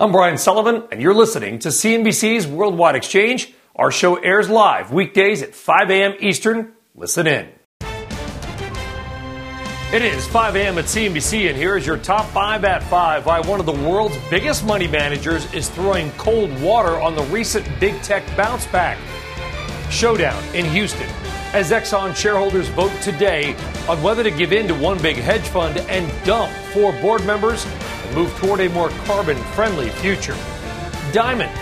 I'm Brian Sullivan, and you're listening to CNBC's Worldwide Exchange. Our show airs live weekdays at 5 a.m. Eastern. Listen in. It is 5 a.m. at CNBC, and here is your top 5 at 5. Why one of the world's biggest money managers is throwing cold water on the recent big tech bounce back. Showdown in Houston, as Exxon shareholders vote today on whether to give in to one big hedge fund and dump four board members and move toward a more carbon-friendly future. Diamond,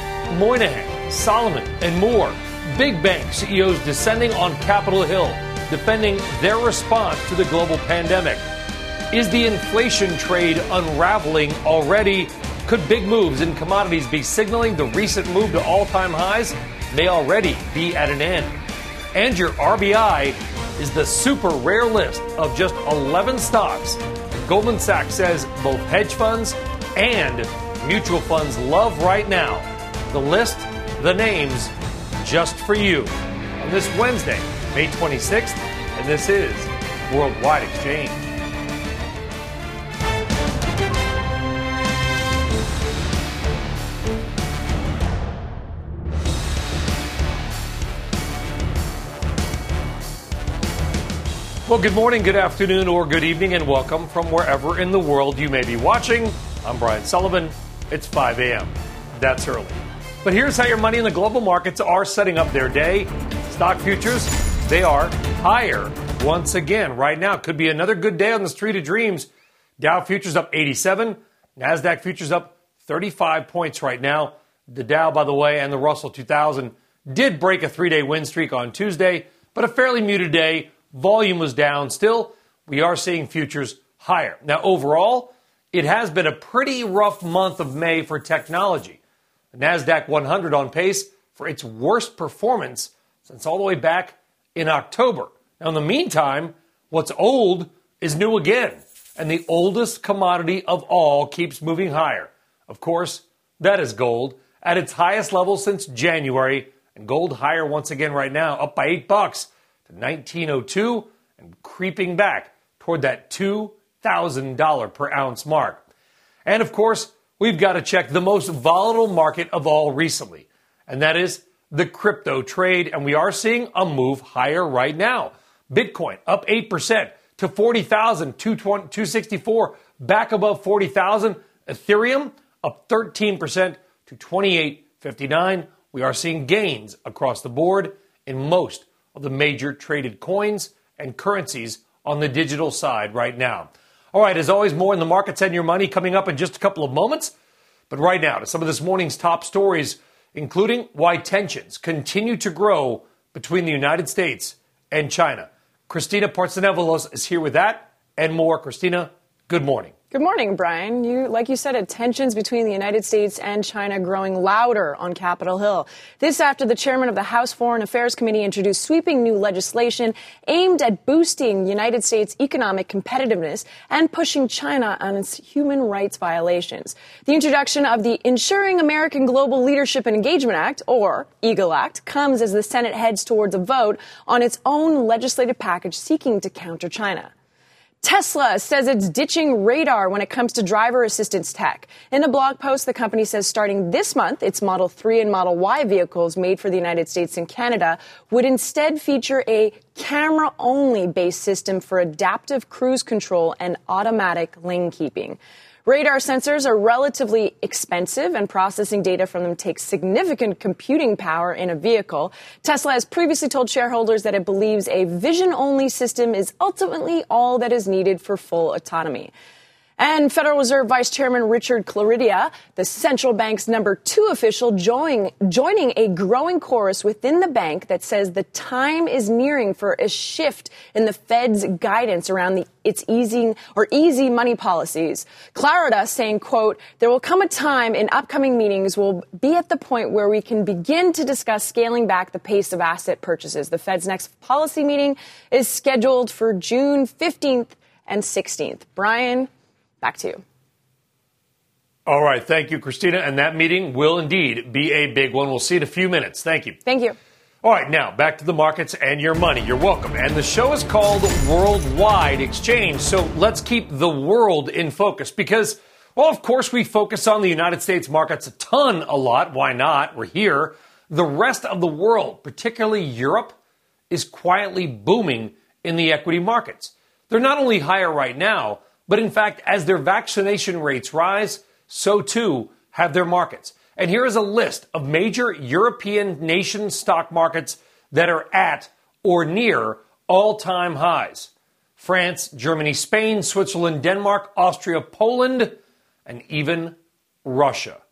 Moynihan, Solomon, and more. Big bank CEOs descending on Capitol Hill, defending their response to the global pandemic. Is the inflation trade unraveling already? Could big moves in commodities be signaling the recent move to all-time highs may already be at an end? And your RBI is the super rare list of just 11 stocks. Goldman Sachs says both hedge funds and mutual funds love right now. The list, the names, just for you. On this Wednesday, May 26th, and this is Worldwide Exchange. Well, good morning, good afternoon, or good evening, and welcome from wherever in the world you may be watching. I'm Brian Sullivan. It's 5 a.m. That's early. But here's how your money in the global markets are setting up their day. Stock futures, they are higher once again. Right now, could be another good day on the Street of Dreams. Dow futures up 87. NASDAQ futures up 35 points right now. The Dow, by the way, and the Russell 2000 did break a three-day win streak on Tuesday, but a fairly muted day. Volume was down. Still, we are seeing futures higher. Now, overall, it has been a pretty rough month of May for technology. The NASDAQ 100 on pace for its worst performance since all the way back in October. Now, in the meantime, what's old is new again, and the oldest commodity of all keeps moving higher. Of course, that is gold at its highest level since January, and gold higher once again right now, up by $8. To 1902 and creeping back toward that $2,000 per ounce mark. And of course, we've got to check the most volatile market of all recently, and that is the crypto trade. And we are seeing a move higher right now. Bitcoin up 8% to 40,264, back above 40,000. Ethereum up 13% to 28.59. We are seeing gains across the board in most of the major traded coins and currencies on the digital side right now. All right, as always, more in the markets and your money coming up in just a couple of moments. But right now, to some of this morning's top stories, including why tensions continue to grow between the United States and China. Christina Parcenevolos is here with that and more. Christina, good morning. Good morning, Brian. Like you said, tensions between the United States and China growing louder on Capitol Hill. This after the chairman of the House Foreign Affairs Committee introduced sweeping new legislation aimed at boosting United States economic competitiveness and pushing China on its human rights violations. The introduction of the Ensuring American Global Leadership and Engagement Act, or EAGLE Act, comes as the Senate heads towards a vote on its own legislative package seeking to counter China. Tesla says it's ditching radar when it comes to driver assistance tech. In a blog post, the company says starting this month, its Model 3 and Model Y vehicles made for the United States and Canada would instead feature a camera-only based system for adaptive cruise control and automatic lane keeping. Radar sensors are relatively expensive, and processing data from them takes significant computing power in a vehicle. Tesla has previously told shareholders that it believes a vision-only system is ultimately all that is needed for full autonomy. And Federal Reserve Vice Chairman Richard Clarida, the central bank's #2 official, joining a growing chorus within the bank that says the time is nearing for a shift in the Fed's guidance around its easing or easy money policies. Clarida saying, quote, there will come a time in upcoming meetings we'll be at the point where we can begin to discuss scaling back the pace of asset purchases. The Fed's next policy meeting is scheduled for June 15th and 16th. Brian, back to you. All right. Thank you, Christina. And that meeting will indeed be a big one. We'll see you in a few minutes. Thank you. Thank you. All right. Now back to the markets and your money. You're welcome. And the show is called Worldwide Exchange. So let's keep the world in focus because, well, of course, we focus on the United States markets a lot. Why not? We're here. The rest of the world, particularly Europe, is quietly booming in the equity markets. They're not only higher right now, but in fact, as their vaccination rates rise, so too have their markets. And here is a list of major European nation stock markets that are at or near all-time highs. France, Germany, Spain, Switzerland, Denmark, Austria, Poland, and even Russia.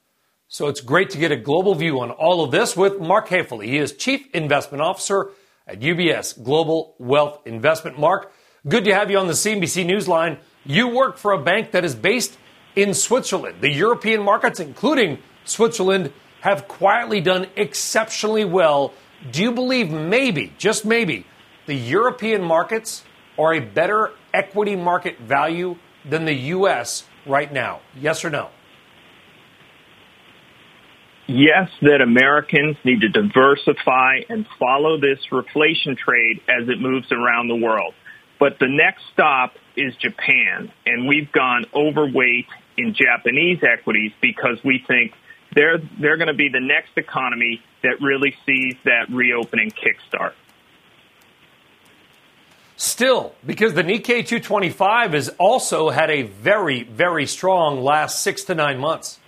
So it's great to get a global view on all of this with Mark Haefeli. He is Chief Investment Officer at UBS Global Wealth Investment. Mark, good to have you on the CNBC Newsline. You work for a bank that is based in Switzerland. The European markets, including Switzerland, have quietly done exceptionally well. Do you believe maybe, just maybe, the European markets are a better equity market value than the U.S. right now? Yes or no? Yes, that Americans need to diversify and follow this reflation trade as it moves around the world. But the next stop is Japan, and we've gone overweight in Japanese equities because we think they're going to be the next economy that really sees that reopening kickstart. Still, because the Nikkei 225 has also had a very, very strong last 6 to 9 months.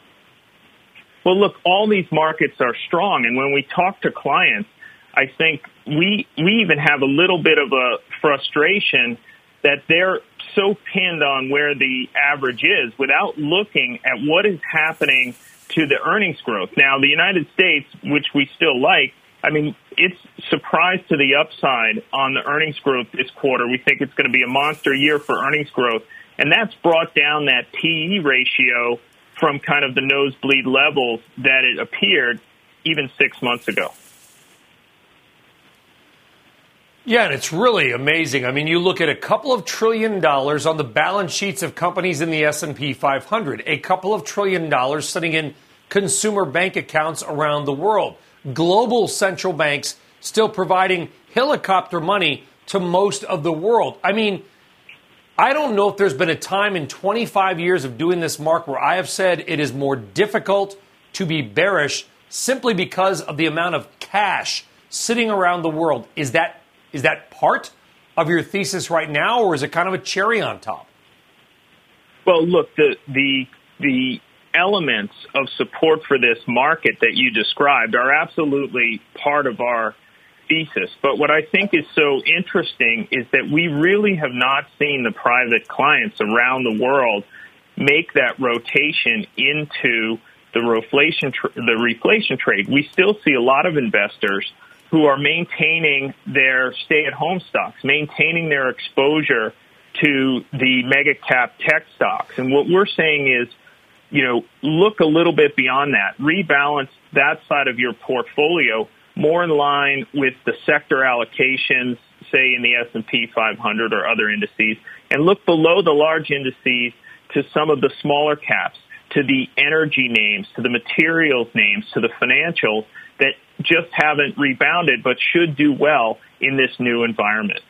Well, look, all these markets are strong, and when we talk to clients, I think we even have a little bit of a frustration that they're so pinned on where the average is without looking at what is happening to the earnings growth. Now, the United States, which we still like, I mean, it's surprised to the upside on the earnings growth this quarter. We think it's going to be a monster year for earnings growth, and that's brought down that PE ratio from kind of the nosebleed levels that it appeared even 6 months ago. Yeah, and it's really amazing. I mean, you look at a couple of $1 trillion on the balance sheets of companies in the S&P 500, a couple of $1 trillion sitting in consumer bank accounts around the world, global central banks still providing helicopter money to most of the world. I mean, I don't know if there's been a time in 25 years of doing this, Mark, where I have said it is more difficult to be bearish simply because of the amount of cash sitting around the world. Is that part of your thesis right now, or is it kind of a cherry on top? Well, look, the elements of support for this market that you described are absolutely part of our thesis. But what I think is so interesting is that we really have not seen the private clients around the world make that rotation into the reflation trade. We still see a lot of investors who are maintaining their stay-at-home stocks, maintaining their exposure to the mega-cap tech stocks. And what we're saying is, you know, look a little bit beyond that. Rebalance that side of your portfolio more in line with the sector allocations, say, in the S&P 500 or other indices, and look below the large indices to some of the smaller caps, to the energy names, to the materials names, to the financials that just haven't rebounded but should do well in this new environment.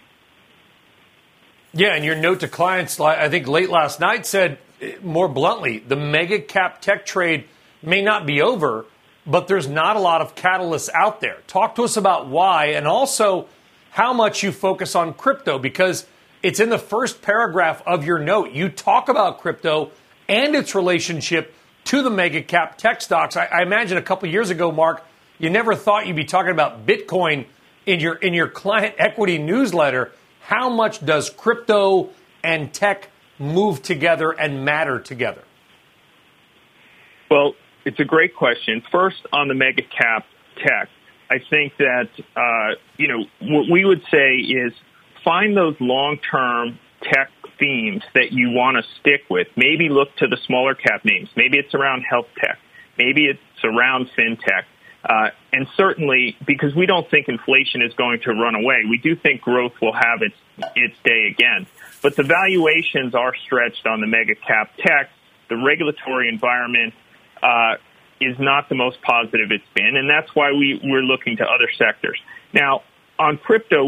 Yeah, and your note to clients, I think late last night, said more bluntly, the mega cap tech trade may not be over, but there's not a lot of catalysts out there. Talk to us about why and also how much you focus on crypto, because it's in the first paragraph of your note. You talk about crypto and its relationship to the mega cap tech stocks. I imagine a couple years ago, Mark, you never thought you'd be talking about Bitcoin in your client equity newsletter. How much does crypto and tech move together and matter together? Well, it's a great question. First, on the mega cap tech, I think that, what we would say is find those long-term tech themes that you want to stick with. Maybe look to the smaller cap names. Maybe it's around health tech. Maybe it's around fintech. And certainly, because we don't think inflation is going to run away, we do think growth will have its day again. But the valuations are stretched on the mega cap tech. The regulatory environment is not the most positive it's been, and that's why we're looking to other sectors. Now, on crypto,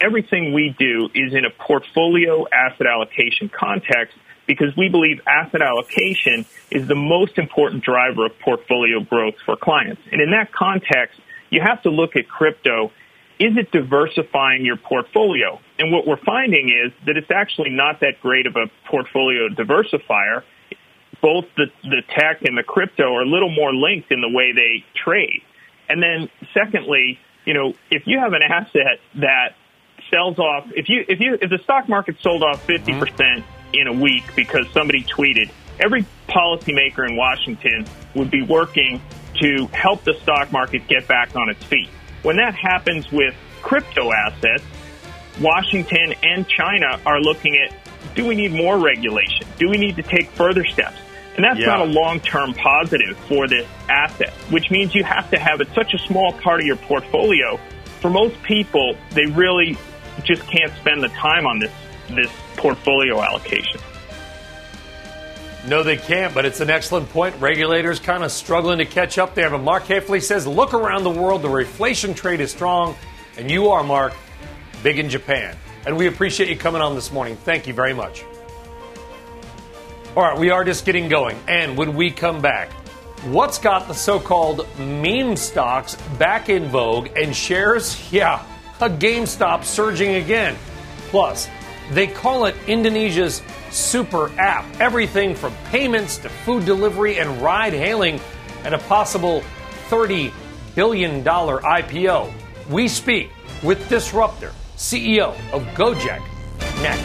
everything we do is in a portfolio asset allocation context, because we believe asset allocation is the most important driver of portfolio growth for clients. And in that context, you have to look at crypto. Is it diversifying your portfolio? And what we're finding is that it's actually not that great of a portfolio diversifier. Both the tech and the crypto are a little more linked in the way they trade. And then secondly, if you have an asset that sells off, if the stock market sold off 50% in a week because somebody tweeted, every policymaker in Washington would be working to help the stock market get back on its feet. When that happens with crypto assets, Washington and China are looking at, do we need more regulation? Do we need to take further steps? And that's not a long-term positive for this asset, which means you have to have it such a small part of your portfolio. For most people, they really just can't spend the time on this portfolio allocation. No, they can't, but it's an excellent point. Regulators kind of struggling to catch up there. But Mark Haefeli says, look around the world. The reflation trade is strong. And you are, Mark, big in Japan. And we appreciate you coming on this morning. Thank you very much. All right, we are just getting going. And when we come back, what's got the so-called meme stocks back in vogue and shares? Yeah, a GameStop surging again. Plus, they call it Indonesia's super app. Everything from payments to food delivery and ride hailing, and a possible $30 billion IPO. We speak with Disruptor, CEO of Gojek, next.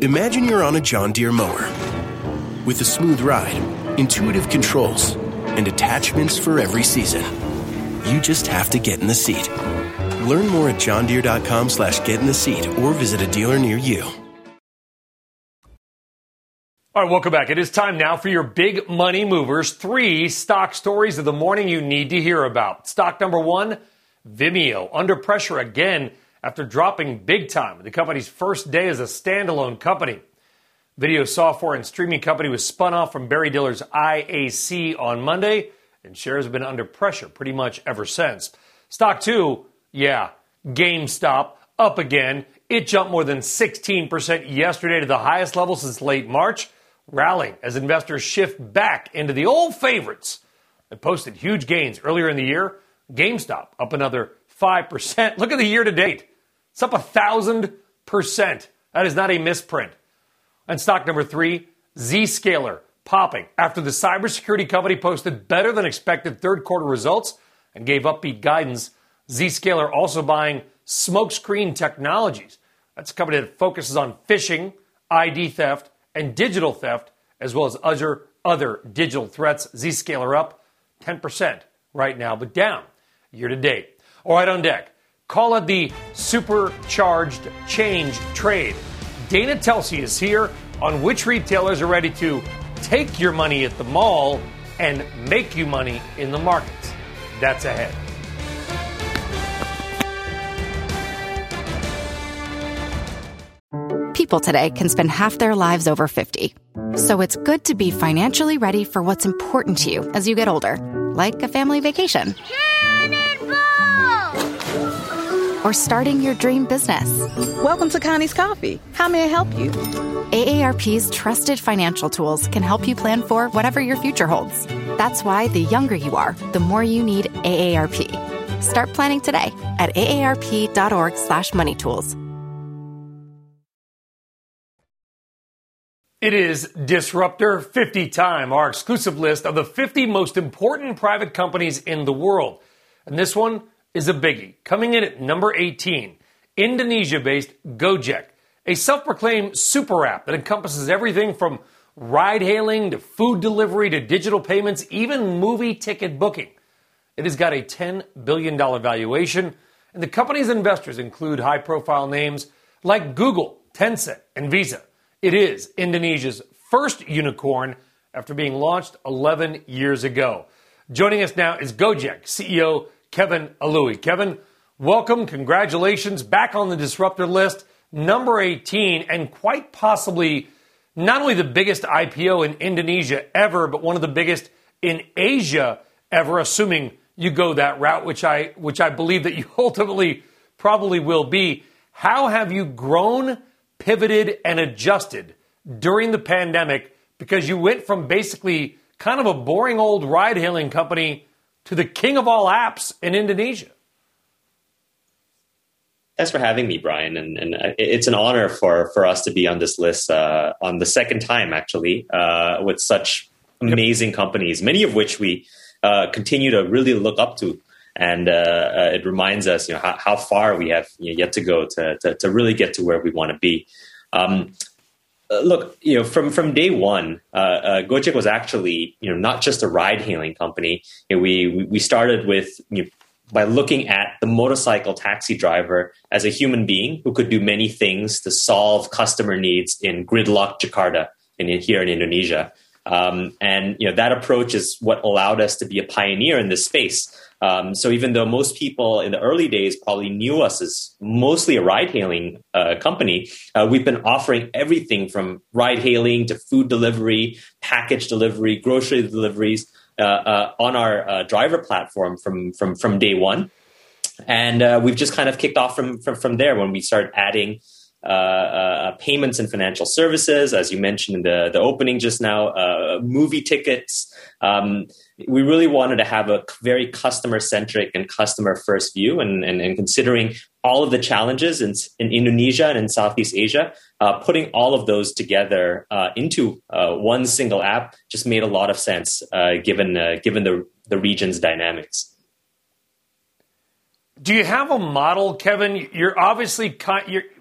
Imagine you're on a John Deere mower with a smooth ride, intuitive controls, and attachments for every season. You just have to get in the seat. Learn more at johndeere.com/get in the seat or visit a dealer near you. All right, welcome back. It is time now for your big money movers. 3 stock stories of the morning you need to hear about. Stock number 1, Vimeo, under pressure again after dropping big time the company's first day as a standalone company. Video software and streaming company was spun off from Barry Diller's IAC on Monday, and shares have been under pressure pretty much ever since. Stock 2, GameStop, up again. It jumped more than 16% yesterday to the highest level since late March, rallying as investors shift back into the old favorites. It posted huge gains earlier in the year. GameStop up another 5%. Look at the year to date. It's up 1,000%. That is not a misprint. And stock number 3, Zscaler, popping after the cybersecurity company posted better than expected third quarter results and gave upbeat guidance. Zscaler also buying Smokescreen Technologies. That's a company that focuses on phishing, ID theft, and digital theft, as well as other digital threats. Zscaler up 10% right now, but down year to date. All right, on deck, call it the supercharged change trade. Dana Telsey is here on which retailers are ready to take your money at the mall and make you money in the markets. That's ahead. People today can spend half their lives over 50. So it's good to be financially ready for what's important to you as you get older, like a family vacation. Cannonball! or starting your dream business. Welcome to Connie's Coffee. How may I help you? AARP's trusted financial tools can help you plan for whatever your future holds. That's why the younger you are, the more you need AARP. Start planning today at aarp.org/moneytools. It is Disruptor 50 time, our exclusive list of the 50 most important private companies in the world. And this one is a biggie. Coming in at number 18, Indonesia-based Gojek, a self-proclaimed super app that encompasses everything from ride-hailing to food delivery to digital payments, even movie ticket booking. It has got a $10 billion valuation, and the company's investors include high-profile names like Google, Tencent, and Visa. It is Indonesia's first unicorn after being launched 11 years ago. Joining us now is Gojek CEO Kevin Aluwi. Kevin, welcome. Congratulations. Back on the disruptor list, number 18, and quite possibly not only the biggest IPO in Indonesia ever, but one of the biggest in Asia ever, assuming you go that route, which I believe that you ultimately probably will be. How have you grown, pivoted, and adjusted during the pandemic, because you went from basically kind of a boring old ride-hailing company to the king of all apps in Indonesia? Thanks for having me, Brian. And it's an honor for us to be on this list on the second time, actually, with such amazing companies, many of which we continue to really look up to. And it reminds us, you know, how far we have yet to go to really get to where we want to be. Look, you know, from day one, Gojek was actually, you know, not just a ride-hailing company. You know, we started with, you know, by looking at the motorcycle taxi driver as a human being who could do many things to solve customer needs in gridlocked Jakarta and here in Indonesia. And you know, that approach is what allowed us to be a pioneer in this space. So even though most people in the early days probably knew us as mostly a ride-hailing company, we've been offering everything from ride-hailing to food delivery, package delivery, grocery deliveries on our driver platform from day one. And we've just kind of kicked off from there when we started adding payments and financial services, as you mentioned in the opening just now, movie tickets. We really wanted to have a very customer-centric and customer-first view, and considering all of the challenges in Indonesia and in Southeast Asia, putting all of those together into one single app just made a lot of sense, given the region's dynamics. Do you have a model, Kevin? You're obviously,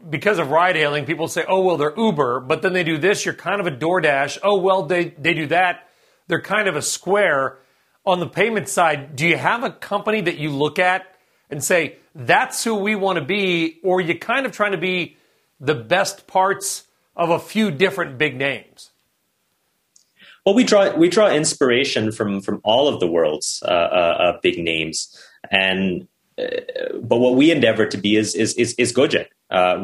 because of ride-hailing, people say, oh, well, they're Uber, but then they do this, you're kind of a DoorDash. Oh, well, they do that, they're kind of a Square. On the payment side, do you have a company that you look at and say, that's who we want to be, or are you kind of trying to be the best parts of a few different big names? Well, we draw inspiration from all of the world's big names, and but what we endeavor to be is Gojek.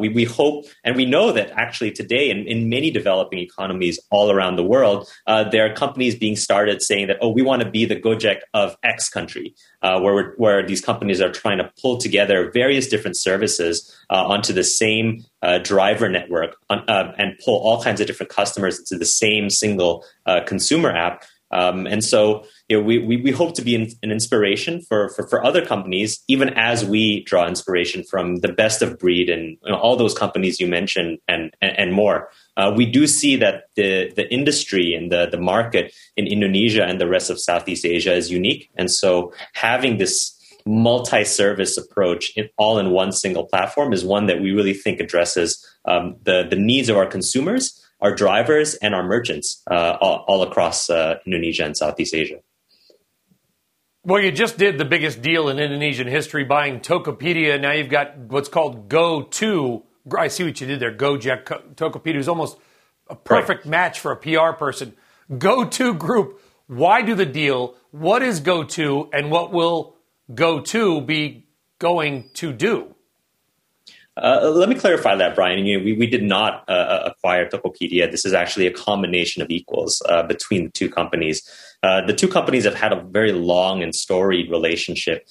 We hope, and we know that actually today in many developing economies all around the world, there are companies being started saying that, oh, we want to be the Gojek of X country, where these companies are trying to pull together various different services onto the same driver network and pull all kinds of different customers into the same single consumer app. And so, you know, we hope to be an inspiration for other companies, even as we draw inspiration from the best of breed and, you know, all those companies you mentioned and more. We do see that the industry and the market in Indonesia and the rest of Southeast Asia is unique. And so having this multi-service approach all in one single platform is one that we really think addresses the needs of our consumers, our drivers, and our merchants all across Indonesia and Southeast Asia. Well, you just did the biggest deal in Indonesian history, buying Tokopedia. Now you've got what's called GoTo. I see what you did there. Gojek, Tokopedia is almost a perfect match for a PR person. GoTo Group, why do the deal? What is GoTo, and what will GoTo be going to do? Let me clarify that, Brian. You know, we did not acquire Tokopedia. This is actually a combination of equals between the two companies. The two companies have had a very long and storied relationship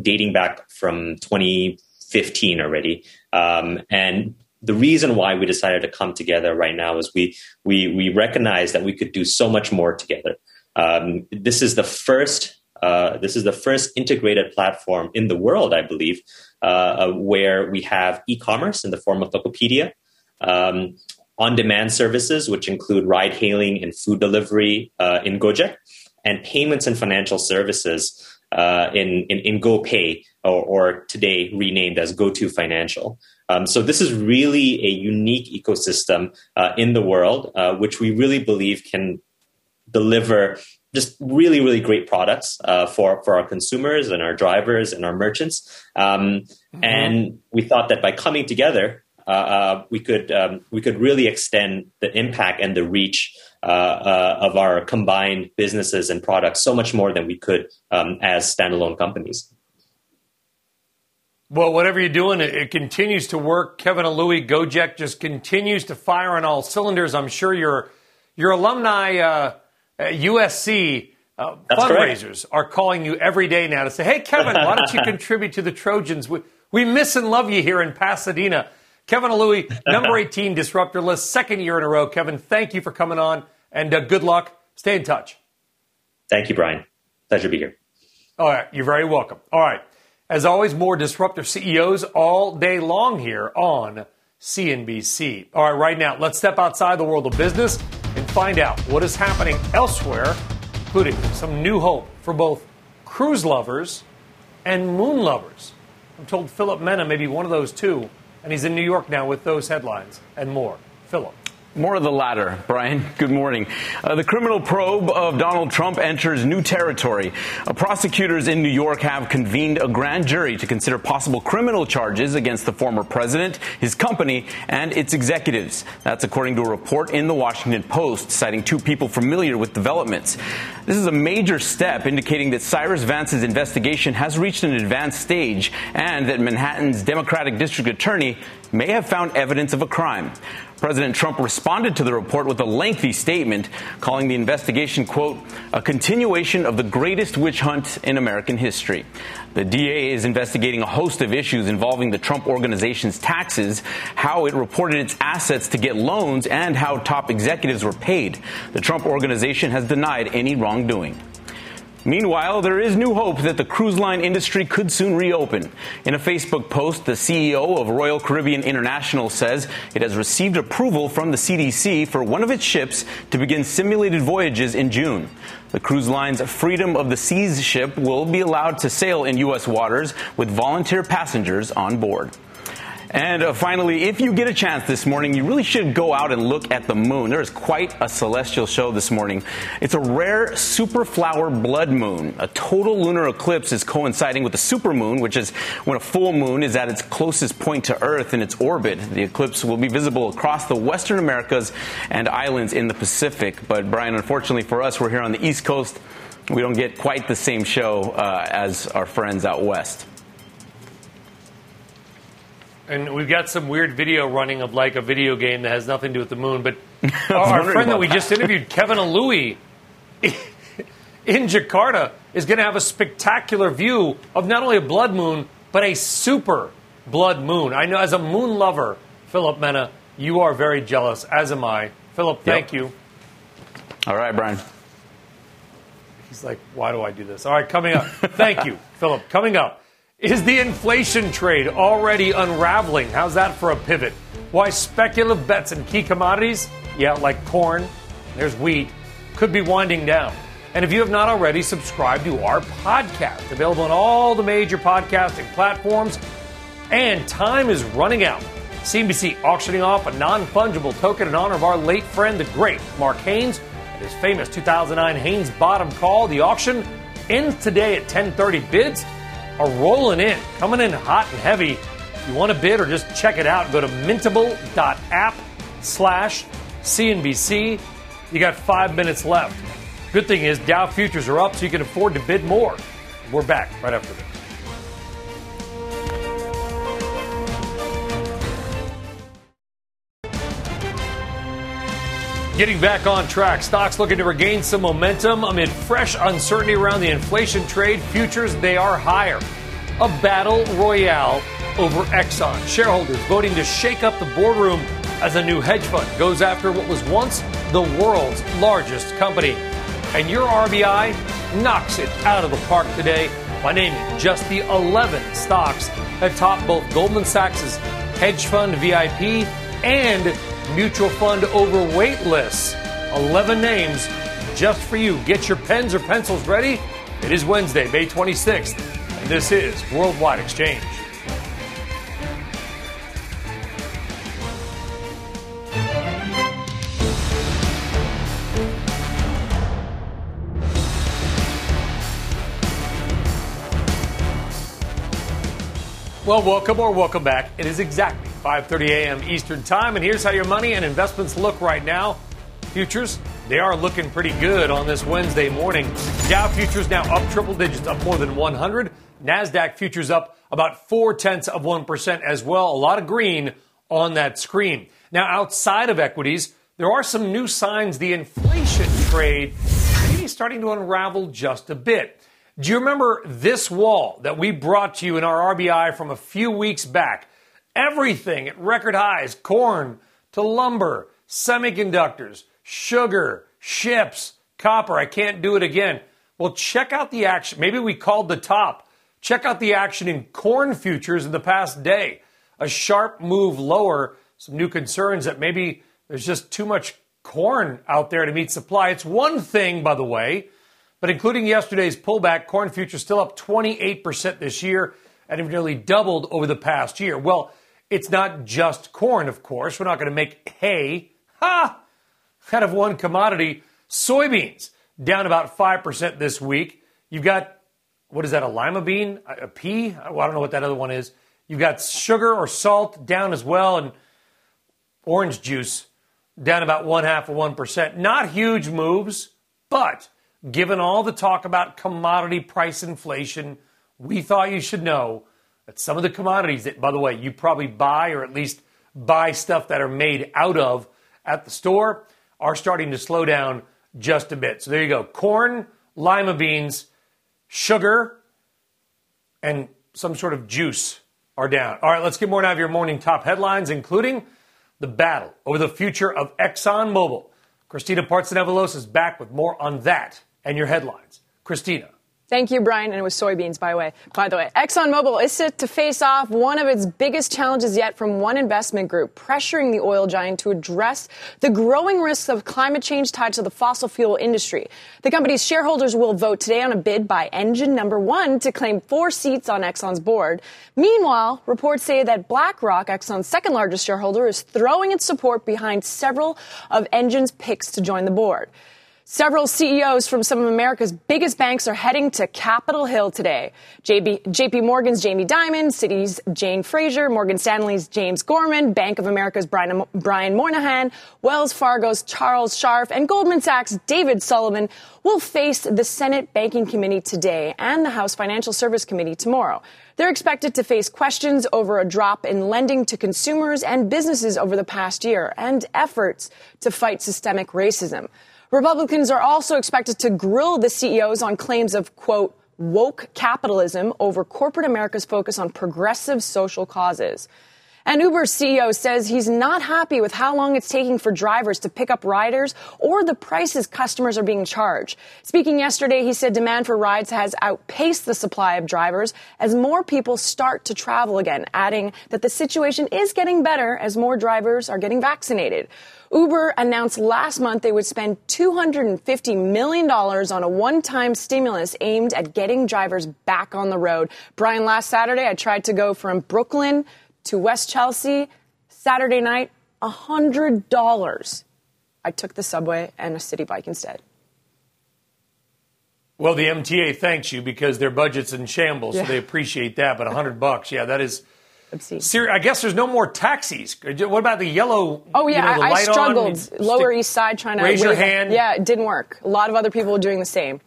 dating back from 2014 15 already. And the reason why we decided to come together right now is we recognize that we could do so much more together. This is the first integrated platform in the world, I believe, where we have e-commerce in the form of Tokopedia, on-demand services, which include ride-hailing and food delivery in Gojek, and payments and financial services in GoPay, or today renamed as GoTo Financial. So this is really a unique ecosystem in the world, which we really believe can deliver just really, really great products for our consumers and our drivers and our merchants. And we thought that by coming together, we could really extend the impact and the reach of our combined businesses and products so much more than we could as standalone companies. Well, whatever you're doing, it continues to work. Kevin Aluwi, Gojek just continues to fire on all cylinders. I'm sure your alumni at USC fundraisers are calling you every day now to say, hey, Kevin, why don't you contribute to the Trojans? We miss and love you here in Pasadena. Kevin Aluwi, number 18 disruptor list, second year in a row. Kevin, thank you for coming on, and good luck. Stay in touch. Thank you, Brian. Pleasure to be here. All right. You're very welcome. All right. As always, more disruptor CEOs all day long here on CNBC. All right. Right now, let's step outside the world of business and find out what is happening elsewhere, including some new hope for both cruise lovers and moon lovers. I'm told Philip Mena may be one of those two. And he's in New York now with those headlines and more. Philip. More of the latter, Brian. Good morning. The criminal probe of Donald Trump enters new territory. Prosecutors in New York have convened a grand jury to consider possible criminal charges against the former president, his company, and its executives. That's according to a report in the Washington Post, citing two people familiar with developments. This is a major step indicating that Cyrus Vance's investigation has reached an advanced stage and that Manhattan's Democratic District Attorney may have found evidence of a crime. President Trump responded to the report with a lengthy statement, calling the investigation, quote, a continuation of the greatest witch hunt in American history. The DA is investigating a host of issues involving the Trump organization's taxes, how it reported its assets to get loans, and how top executives were paid. The Trump organization has denied any wrongdoing. Meanwhile, there is new hope that the cruise line industry could soon reopen. In a Facebook post, the CEO of Royal Caribbean International says it has received approval from the CDC for one of its ships to begin simulated voyages in June. The cruise line's Freedom of the Seas ship will be allowed to sail in U.S. waters with volunteer passengers on board. And finally, if you get a chance this morning, you really should go out and look at the moon. There is quite a celestial show this morning. It's a rare superflower blood moon. A total lunar eclipse is coinciding with a supermoon, which is when a full moon is at its closest point to Earth in its orbit. The eclipse will be visible across the Western Americas and islands in the Pacific. But, Brian, unfortunately for us, we're here on the East Coast. We don't get quite the same show as our friends out west. And we've got some weird video running of like a video game that has nothing to do with the moon. But our friend that we just interviewed, Kevin Aluwi, in Jakarta, is going to have a spectacular view of not only a blood moon, but a super blood moon. I know as a moon lover, Philip Mena, you are very jealous, as am I. Philip, thank you. All right, Brian. He's like, why do I do this? All right, coming up. Thank you, Philip. Coming up. Is the inflation trade already unraveling? How's that for a pivot? Why speculative bets in key commodities, like corn, there's wheat, could be winding down. And if you have not already, subscribe to our podcast, available on all the major podcasting platforms. And time is running out. CNBC auctioning off a non-fungible token in honor of our late friend, the great Mark Haynes, and his famous 2009 Haynes Bottom Call. The auction ends today at 10:30. Bids are rolling in, coming in hot and heavy. If you want to bid or just check it out, go to mintable.app/CNBC. You got 5 minutes left. Good thing is Dow futures are up, so you can afford to bid more. We're back right after this. Getting back on track, stocks looking to regain some momentum amid fresh uncertainty around the inflation trade. Futures, they are higher. A battle royale over Exxon. Shareholders voting to shake up the boardroom as a new hedge fund goes after what was once the world's largest company. And your RBI knocks it out of the park today by naming just the 11 stocks that top both Goldman Sachs' hedge fund VIP and mutual fund overweight lists. 11 names just for you. Get your pens or pencils ready. It is Wednesday, May 26th, and this is Worldwide Exchange. Well, welcome or welcome back. It is exactly 5:30 a.m. Eastern Time, and here's how your money and investments look right now. Futures, they are looking pretty good on this Wednesday morning. Dow futures now up triple digits, up more than 100. NASDAQ futures up about 0.4% as well. A lot of green on that screen. Now, outside of equities, there are some new signs the inflation trade may be starting to unravel just a bit. Do you remember this wall that we brought to you in our RBI from a few weeks back? Everything at record highs, corn to lumber, semiconductors, sugar, ships, copper. I can't do it again. Well, check out the action. Maybe we called the top. Check out the action in corn futures in the past day. A sharp move lower. Some new concerns that maybe there's just too much corn out there to meet supply. It's one thing, by the way, but including yesterday's pullback, corn futures still up 28% this year and have nearly doubled over the past year. Well, it's not just corn, of course. We're not going to make hay. Out of one commodity, soybeans, down about 5% this week. You've got, what is that, a lima bean? A pea? I don't know what that other one is. You've got sugar or salt down as well, and orange juice down about 0.5%. Not huge moves, but given all the talk about commodity price inflation, we thought you should know that some of the commodities that, by the way, you probably buy or at least buy stuff that are made out of at the store are starting to slow down just a bit. So there you go. Corn, lima beans, sugar, and some sort of juice are down. All right, let's get more now of your morning top headlines, including the battle over the future of ExxonMobil. Christina Parcenevolos is back with more on that and your headlines. Christina. Thank you, Brian. And it was soybeans, by the way. ExxonMobil is set to face off one of its biggest challenges yet from one investment group, pressuring the oil giant to address the growing risks of climate change tied to the fossil fuel industry. The company's shareholders will vote today on a bid by Engine Number One to claim 4 seats on Exxon's board. Meanwhile, reports say that BlackRock, Exxon's second largest shareholder, is throwing its support behind several of Engine's picks to join the board. Several CEOs from some of America's biggest banks are heading to Capitol Hill today. JP Morgan's Jamie Dimon, Citi's Jane Fraser, Morgan Stanley's James Gorman, Bank of America's Brian Moynihan, Wells Fargo's Charles Scharf, and Goldman Sachs' David Sullivan will face the Senate Banking Committee today and the House Financial Service Committee tomorrow. They're expected to face questions over a drop in lending to consumers and businesses over the past year and efforts to fight systemic racism. Republicans are also expected to grill the CEOs on claims of, quote, woke capitalism over corporate America's focus on progressive social causes. And Uber's CEO says he's not happy with how long it's taking for drivers to pick up riders or the prices customers are being charged. Speaking yesterday, he said demand for rides has outpaced the supply of drivers as more people start to travel again, adding that the situation is getting better as more drivers are getting vaccinated. Uber announced last month they would spend $250 million on a one-time stimulus aimed at getting drivers back on the road. Brian, last Saturday, I tried to go from Brooklyn to West Chelsea. Saturday night, $100. I took the subway and a city bike instead. Well, the MTA thanks you because their budget's in shambles, yeah. So they appreciate that. But $100, yeah, that is... I guess there's no more taxis. What about the yellow? Oh, yeah, the I struggled. Lower East Side trying to... Raise your hand. Yeah, it didn't work. A lot of other people were doing the same.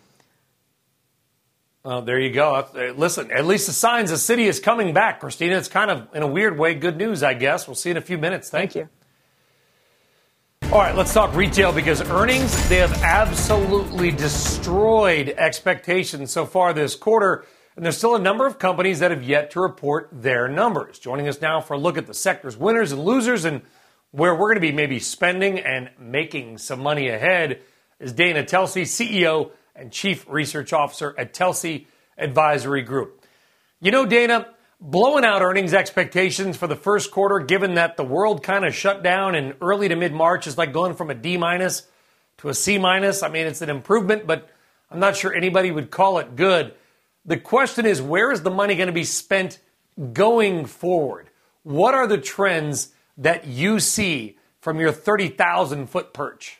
Well, there you go. Listen, at least the signs the city is coming back, Christina. It's kind of, in a weird way, good news, I guess. We'll see in a few minutes. Thank you. All right, let's talk retail because earnings, they have absolutely destroyed expectations so far this quarter. And there's still a number of companies that have yet to report their numbers. Joining us now for a look at the sector's winners and losers and where we're going to be maybe spending and making some money ahead is Dana Telsey, CEO and Chief Research Officer at Telsey Advisory Group. You know, Dana, blowing out earnings expectations for the first quarter, given that the world kind of shut down in early to mid-March, is like going from a D- to a C-. I mean, it's an improvement, but I'm not sure anybody would call it good. The question is, where is the money going to be spent going forward? What are the trends that you see from your 30,000-foot perch?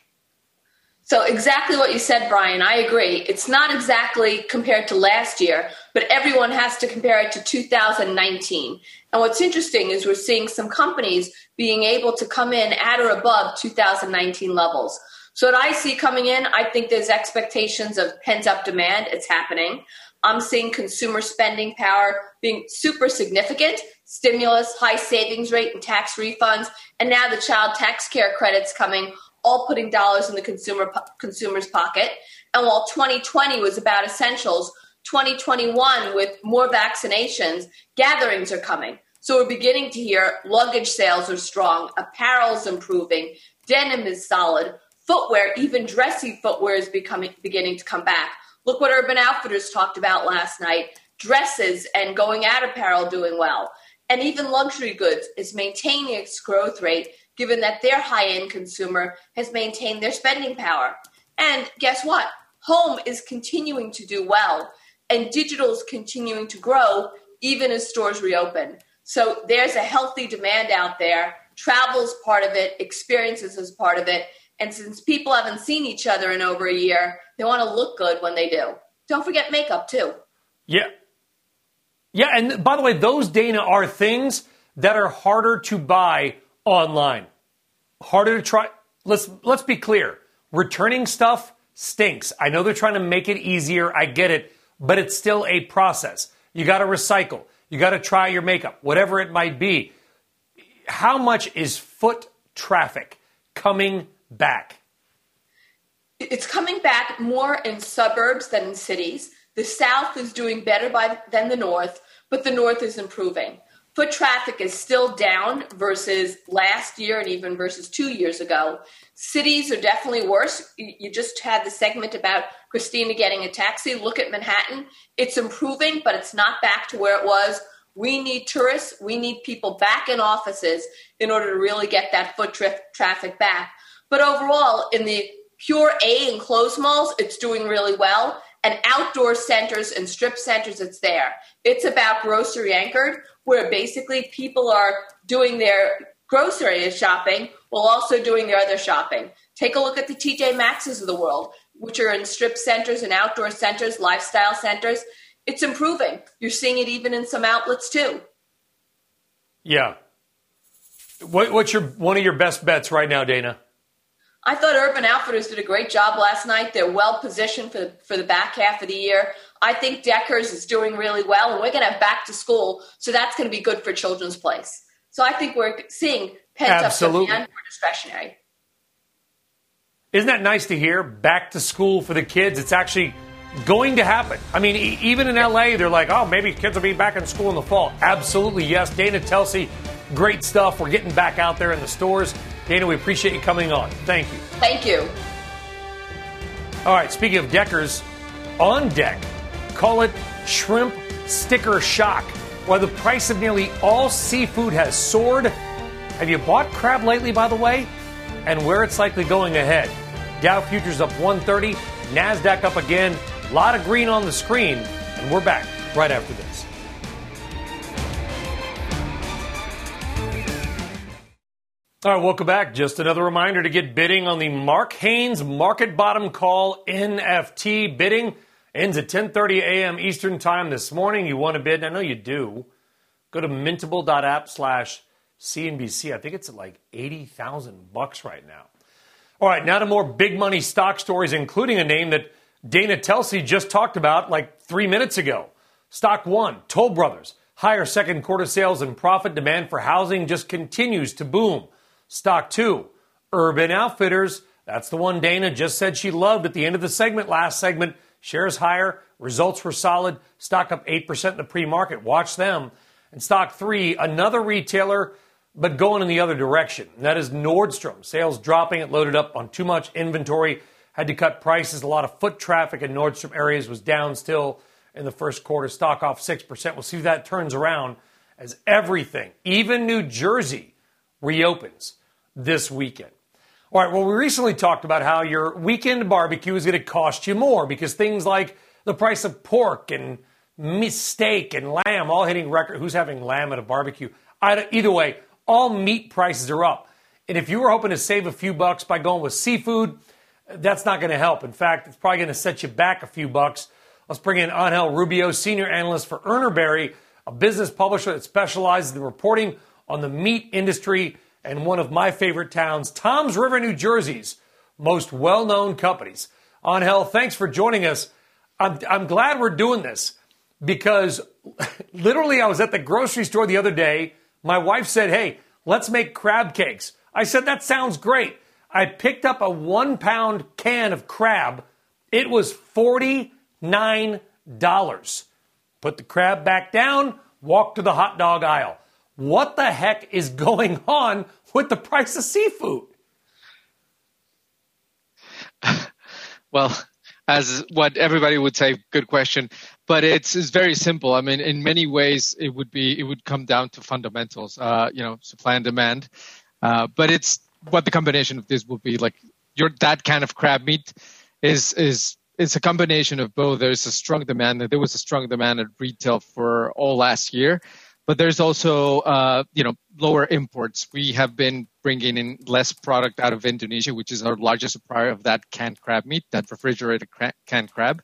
So exactly what you said, Brian. I agree. It's not exactly compared to last year, but everyone has to compare it to 2019. And what's interesting is we're seeing some companies being able to come in at or above 2019 levels. So what I see coming in, I think there's expectations of pent-up demand. It's happening. I'm seeing consumer spending power being super significant, stimulus, high savings rate and tax refunds, and now the child tax care credits coming, all putting dollars in the consumer's pocket. And while 2020 was about essentials, 2021 with more vaccinations, gatherings are coming. So we're beginning to hear luggage sales are strong, apparel's improving, denim is solid, footwear, even dressy footwear is beginning to come back. Look what Urban Outfitters talked about last night. Dresses and going out apparel doing well. And even luxury goods is maintaining its growth rate, given that their high-end consumer has maintained their spending power. And guess what? Home is continuing to do well, and digital is continuing to grow, even as stores reopen. So there's a healthy demand out there. Travel is part of it. Experiences is part of it. And since people haven't seen each other in over a year, they want to look good when they do. Don't forget makeup, too. Yeah. Yeah, and by the way, those, Dana, are things that are harder to buy online. Harder to try. Let's be clear. Returning stuff stinks. I know they're trying to make it easier. I get it. But it's still a process. You got to recycle. You got to try your makeup, whatever it might be. How much is foot traffic coming back? It's coming back more in suburbs than in cities. The South is doing better than the North, but the North is improving. Foot traffic is still down versus last year and even versus 2 years ago. Cities are definitely worse. You just had the segment about Christina getting a taxi. Look at Manhattan. It's improving, but it's not back to where it was. We need tourists. We need people back in offices in order to really get that foot traffic back. But overall, in the pure A enclosed malls, it's doing really well. And outdoor centers and strip centers, it's there. It's about grocery anchored, where basically people are doing their grocery shopping while also doing their other shopping. Take a look at the TJ Maxx's of the world, which are in strip centers and outdoor centers, lifestyle centers. It's improving. You're seeing it even in some outlets, too. Yeah. What's one of your best bets right now, Dana? I thought Urban Outfitters did a great job last night. They're well positioned for the back half of the year. I think Deckers is doing really well, and we're going to have back to school, so that's going to be good for Children's Place. So I think we're seeing pent-up demand for discretionary. Isn't that nice to hear? Back to school for the kids. It's actually going to happen. I mean, even in L.A., they're like, oh, maybe kids will be back in school in the fall. Absolutely, yes. Dana Telsey, great stuff. We're getting back out there in the stores. Dana, we appreciate you coming on. Thank you. Thank you. All right, speaking of Deckers, on deck, call it shrimp sticker shock. While the price of nearly all seafood has soared, have you bought crab lately, by the way? And where it's likely going ahead. Dow futures up 130, NASDAQ up again. A lot of green on the screen, and we're back right after this. All right, welcome back. Just another reminder to get bidding on the Mark Haynes Market Bottom Call NFT bidding. Ends at 10:30 a.m. Eastern Time this morning. You want to bid? I know you do. Go to mintable.app/CNBC. I think it's at like $80,000 right now. All right, now to more big money stock stories, including a name that Dana Telsey just talked about like 3 minutes ago. Stock one, Toll Brothers. Higher second quarter sales and profit. Demand for housing just continues to boom. Stock two, Urban Outfitters. That's the one Dana just said she loved at the end of the segment. Last segment, Shares higher, results were solid, stock up 8% in the pre-market. Watch them. And stock three, another retailer, but going in the other direction. And that is Nordstrom. Sales dropping. It loaded up on too much inventory. Had to cut prices. A lot of foot traffic in Nordstrom areas was down still in the first quarter. Stock off 6%. We'll see if that turns around as everything, even New Jersey, reopens this weekend. All right, well, we recently talked about how your weekend barbecue is going to cost you more because things like the price of pork and steak and lamb all hitting record. Who's having lamb at a barbecue? Either way, all meat prices are up. And if you were hoping to save a few bucks by going with seafood, that's not going to help. In fact, it's probably going to set you back a few bucks. Let's bring in Angel Rubio, senior analyst for Urner Barry, a business publisher that specializes in reporting on the meat industry and one of my favorite towns, Toms River, New Jersey's most well-known companies. Angel, thanks for joining us. I'm glad we're doing this because literally I was at the grocery store the other day. My wife said, hey, let's make crab cakes. I said, that sounds great. I picked up a 1-pound can of crab. It was $49. Put the crab back down, walk to the hot dog aisle. What the heck is going on with the price of seafood? Well, as what everybody would say, good question. But it's very simple. I mean, in many ways, it would come down to fundamentals, supply and demand. But it's what the combination of this will be like. That kind of crab meat is. It's a combination of both. There's a strong demand. There was a strong demand at retail for all last year. But there's also, lower imports. We have been bringing in less product out of Indonesia, which is our largest supplier of that canned crab meat, that refrigerated canned crab.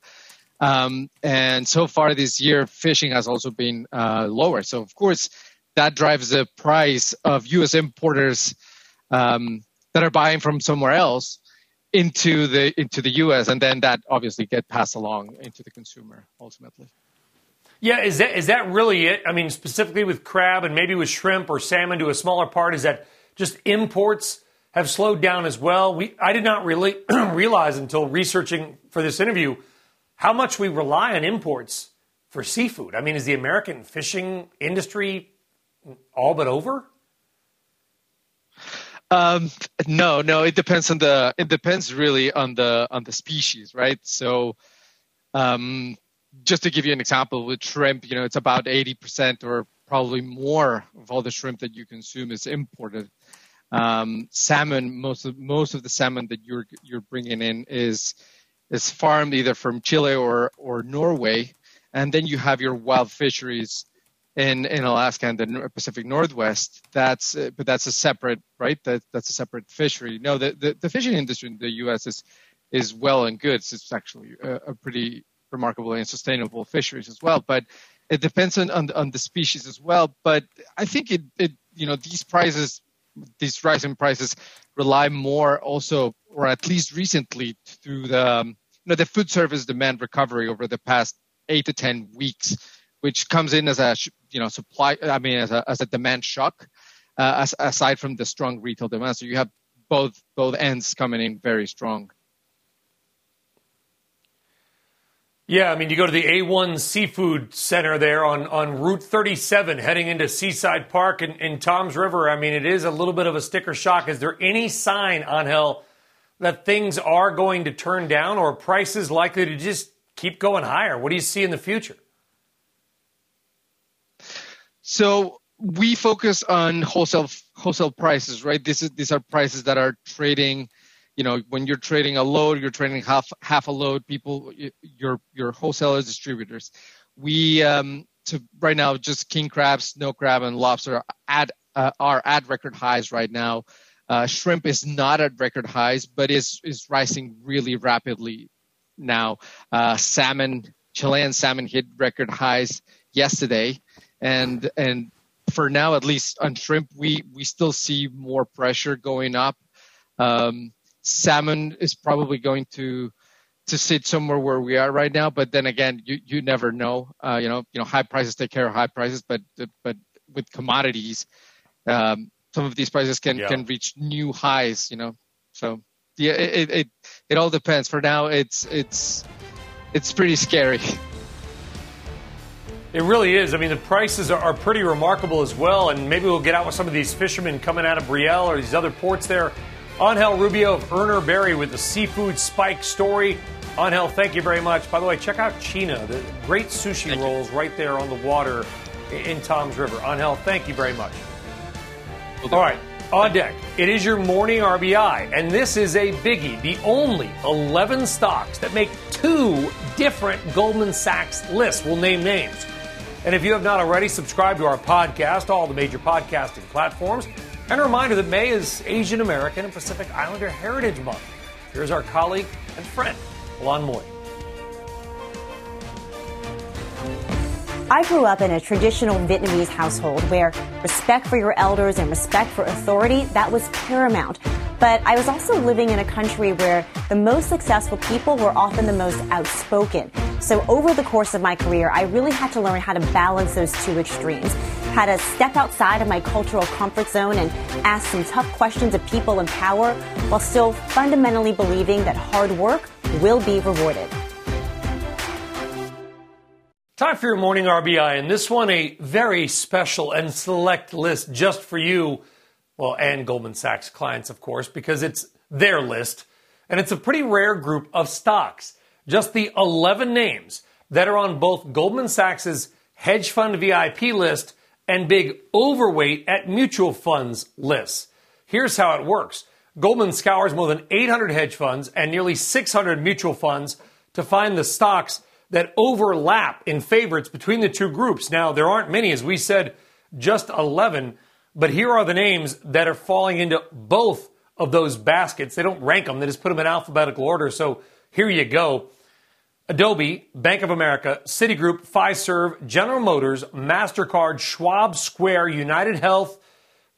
And so far this year, fishing has also been lower. So, of course, that drives the price of U.S. importers that are buying from somewhere else into the U.S. And then that obviously gets passed along into the consumer ultimately. Yeah, is that really it? I mean, specifically with crab and maybe with shrimp or salmon to a smaller part, is that just imports have slowed down as well? I did not really realize until researching for this interview how much we rely on imports for seafood. I mean, is the American fishing industry all but over? No. It depends really on the species, right? So. Just to give you an example, with shrimp, it's about 80% or probably more of all the shrimp that you consume is imported. Salmon, most of the salmon that you're bringing in is farmed either from Chile or Norway, and then you have your wild fisheries in Alaska and the Pacific Northwest. That's a separate, right? That's a separate fishery. No, the fishing industry in the U.S. is well and good. So it's actually a pretty remarkable and sustainable fisheries as well, but it depends on the species as well. But I think these rising prices rely more also, or at least recently, through the food service demand recovery over the past 8 to 10 weeks, which comes in as a demand shock, aside from the strong retail demand. So you have both ends coming in very strong. Yeah, I mean, you go to the A1 Seafood Center there on Route 37 heading into Seaside Park in Toms River. I mean, it is a little bit of a sticker shock. Is there any sign, Angel, that things are going to turn down or prices likely to just keep going higher? What do you see in the future? So we focus on wholesale prices, right? These are prices that are trading. When you're trading a load, you're trading half a load. People, your wholesalers, distributors. We right now just king crab, snow crab, and lobster are at record highs right now. Shrimp is not at record highs, but is rising really rapidly now. Chilean salmon hit record highs yesterday, and for now at least on shrimp, we still see more pressure going up. Salmon is probably going to sit somewhere where we are right now, but then again, you never know. High prices take care of high prices, but with commodities, some of these prices can reach new highs. So yeah, it all depends. For now, it's it's pretty scary. It really is. I mean, the prices are pretty remarkable as well, and maybe we'll get out with some of these fishermen coming out of Brielle or these other ports there. Angel Rubio of Urner Barry with the seafood spike story. Angel, thank you very much. By the way, check out China, the great sushi rolls right there on the water in Tom's River. Angel, thank you very much. Okay. All right, on deck, it is your morning RBI, and this is a biggie, the only 11 stocks that make two different Goldman Sachs lists. We'll name names. And if you have not already, subscribe to our podcast, all the major podcasting platforms. And a reminder that May is Asian American and Pacific Islander Heritage Month. Here's our colleague and friend, Alon Moy. I grew up in a traditional Vietnamese household where respect for your elders and respect for authority, that was paramount. But I was also living in a country where the most successful people were often the most outspoken. So over the course of my career, I really had to learn how to balance those two extremes, how to step outside of my cultural comfort zone and ask some tough questions of people in power while still fundamentally believing that hard work will be rewarded. Time for your morning RBI, and this one, a very special and select list just for you. Well, and Goldman Sachs clients, of course, because it's their list. And it's a pretty rare group of stocks. Just the 11 names that are on both Goldman Sachs' hedge fund VIP list and big overweight at mutual funds lists. Here's how it works. Goldman scours more than 800 hedge funds and nearly 600 mutual funds to find the stocks that overlap in favorites between the two groups. Now, there aren't many, as we said, just 11. But here are the names that are falling into both of those baskets. They don't rank them. They just put them in alphabetical order. So here you go. Adobe, Bank of America, Citigroup, Fiserv, General Motors, MasterCard, Schwab, Square, UnitedHealth,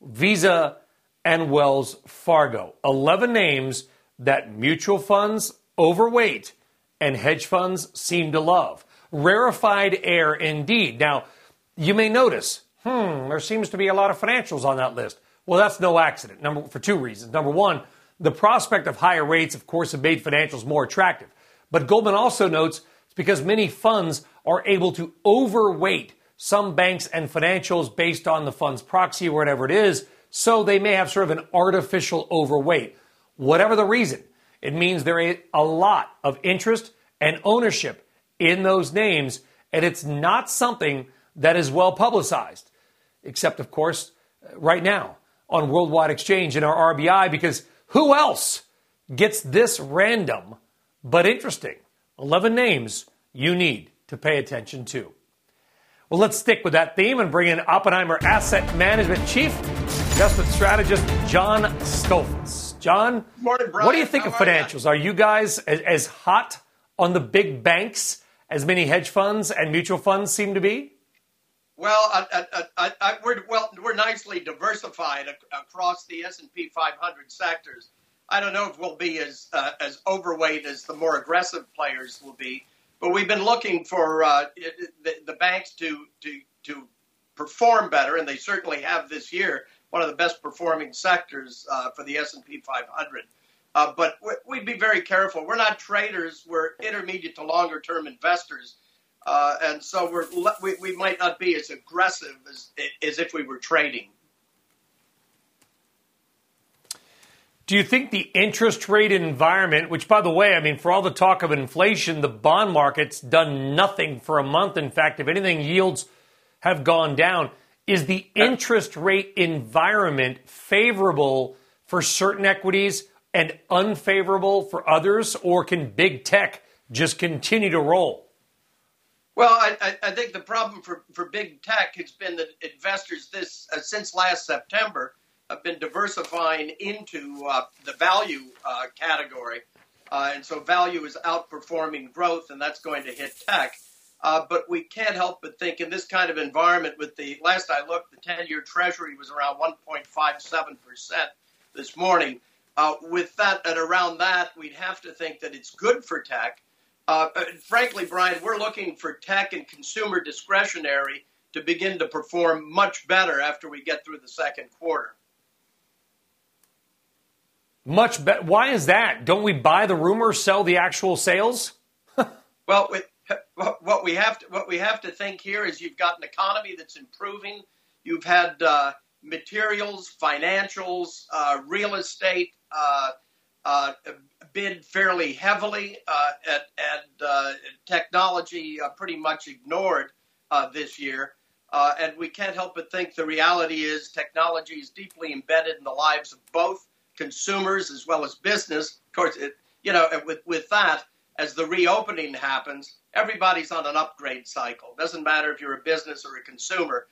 Visa, and Wells Fargo. 11 names that mutual funds overweight and hedge funds seem to love. Rarefied air indeed. Now, you may notice, there seems to be a lot of financials on that list. Well, that's no accident, for two reasons. Number one, the prospect of higher rates, of course, have made financials more attractive. But Goldman also notes it's because many funds are able to overweight some banks and financials based on the fund's proxy or whatever it is, so they may have sort of an artificial overweight. Whatever the reason, it means there is a lot of interest and ownership in those names, and it's not something that is well publicized. Except, of course, right now on Worldwide Exchange in our RBI, because who else gets this random but interesting 11 names you need to pay attention to? Well, let's stick with that theme and bring in Oppenheimer Asset Management Chief Investment Strategist John Stolfus. John, morning, Brian. What do you think of financials? Are you guys as hot on the big banks as many hedge funds and mutual funds seem to be? Well, we're nicely diversified across the S&P 500 sectors. I don't know if we'll be as overweight as the more aggressive players will be, but we've been looking for the banks to perform better, and they certainly have this year. One of the best performing sectors for the S&P 500. But we'd be very careful. We're not traders. We're intermediate to longer term investors. And so we might not be as aggressive as if we were trading. Do you think the interest rate environment, which, by the way, I mean, for all the talk of inflation, the bond market's done nothing for a month. In fact, if anything, yields have gone down. Is the interest rate environment favorable for certain equities and unfavorable for others? Or can big tech just continue to roll? Well, I think the problem for big tech has been that investors since last September have been diversifying into the value category. And so value is outperforming growth, and that's going to hit tech. But we can't help but think in this kind of environment with last I looked, the 10-year Treasury was around 1.57% this morning. With that and around that, we'd have to think that it's good for tech. Frankly, Brian, we're looking for tech and consumer discretionary to begin to perform much better after we get through the second quarter. Much better. Why is that? Don't we buy the rumor, sell the actual sales? Well, what we have to think here is you've got an economy that's improving. You've had materials, financials, real estate bid fairly heavily, and technology pretty much ignored this year. And we can't help but think the reality is technology is deeply embedded in the lives of both consumers as well as business. Of course, with that, as the reopening happens, everybody's on an upgrade cycle. It doesn't matter if you're a business or a consumer.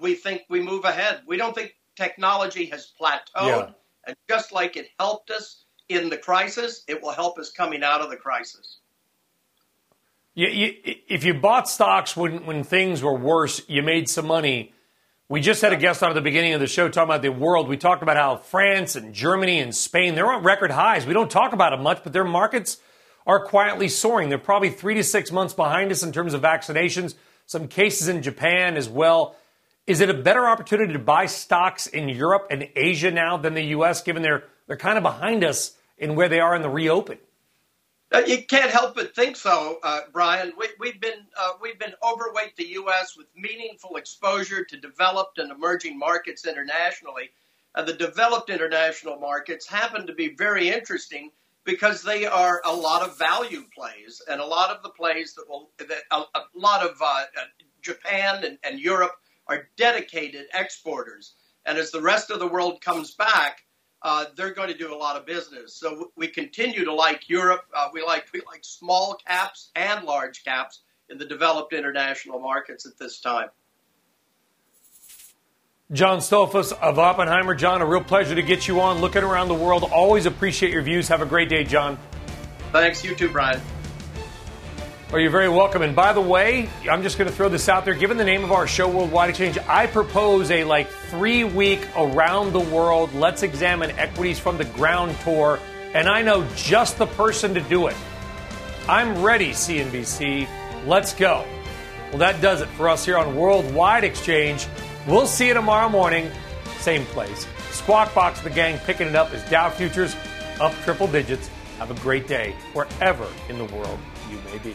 We think we move ahead. We don't think technology has plateaued. Yeah. And just like it helped us in the crisis, it will help us coming out of the crisis. If you bought stocks when things were worse, you made some money. We just had a guest on at the beginning of the show talking about the world. We talked about how France and Germany and Spain, they're on record highs. We don't talk about it much, but their markets are quietly soaring. They're probably 3 to 6 months behind us in terms of vaccinations. Some cases in Japan as well. Is it a better opportunity to buy stocks in Europe and Asia now than the U.S., given they're kind of behind us in where they are in the reopen? You can't help but think so, Brian. We've been overweight the U.S. with meaningful exposure to developed and emerging markets internationally. And the developed international markets happen to be very interesting because they are a lot of value plays, and a lot of the plays that Japan and Europe are dedicated exporters. And as the rest of the world comes back, they're going to do a lot of business. So we continue to like Europe. We like small caps and large caps in the developed international markets at this time. John Stolfus of Oppenheimer. John, a real pleasure to get you on. Looking around the world, always appreciate your views. Have a great day, John. Thanks. You too, Brian. Well, you're very welcome. And by the way, I'm just going to throw this out there. Given the name of our show, Worldwide Exchange, I propose a 3-week around the world, let's examine equities from the ground tour. And I know just the person to do it. I'm ready, CNBC. Let's go. Well, that does it for us here on Worldwide Exchange. We'll see you tomorrow morning. Same place. Squawk Box, the gang picking it up as Dow futures up triple digits. Have a great day wherever in the world you may be.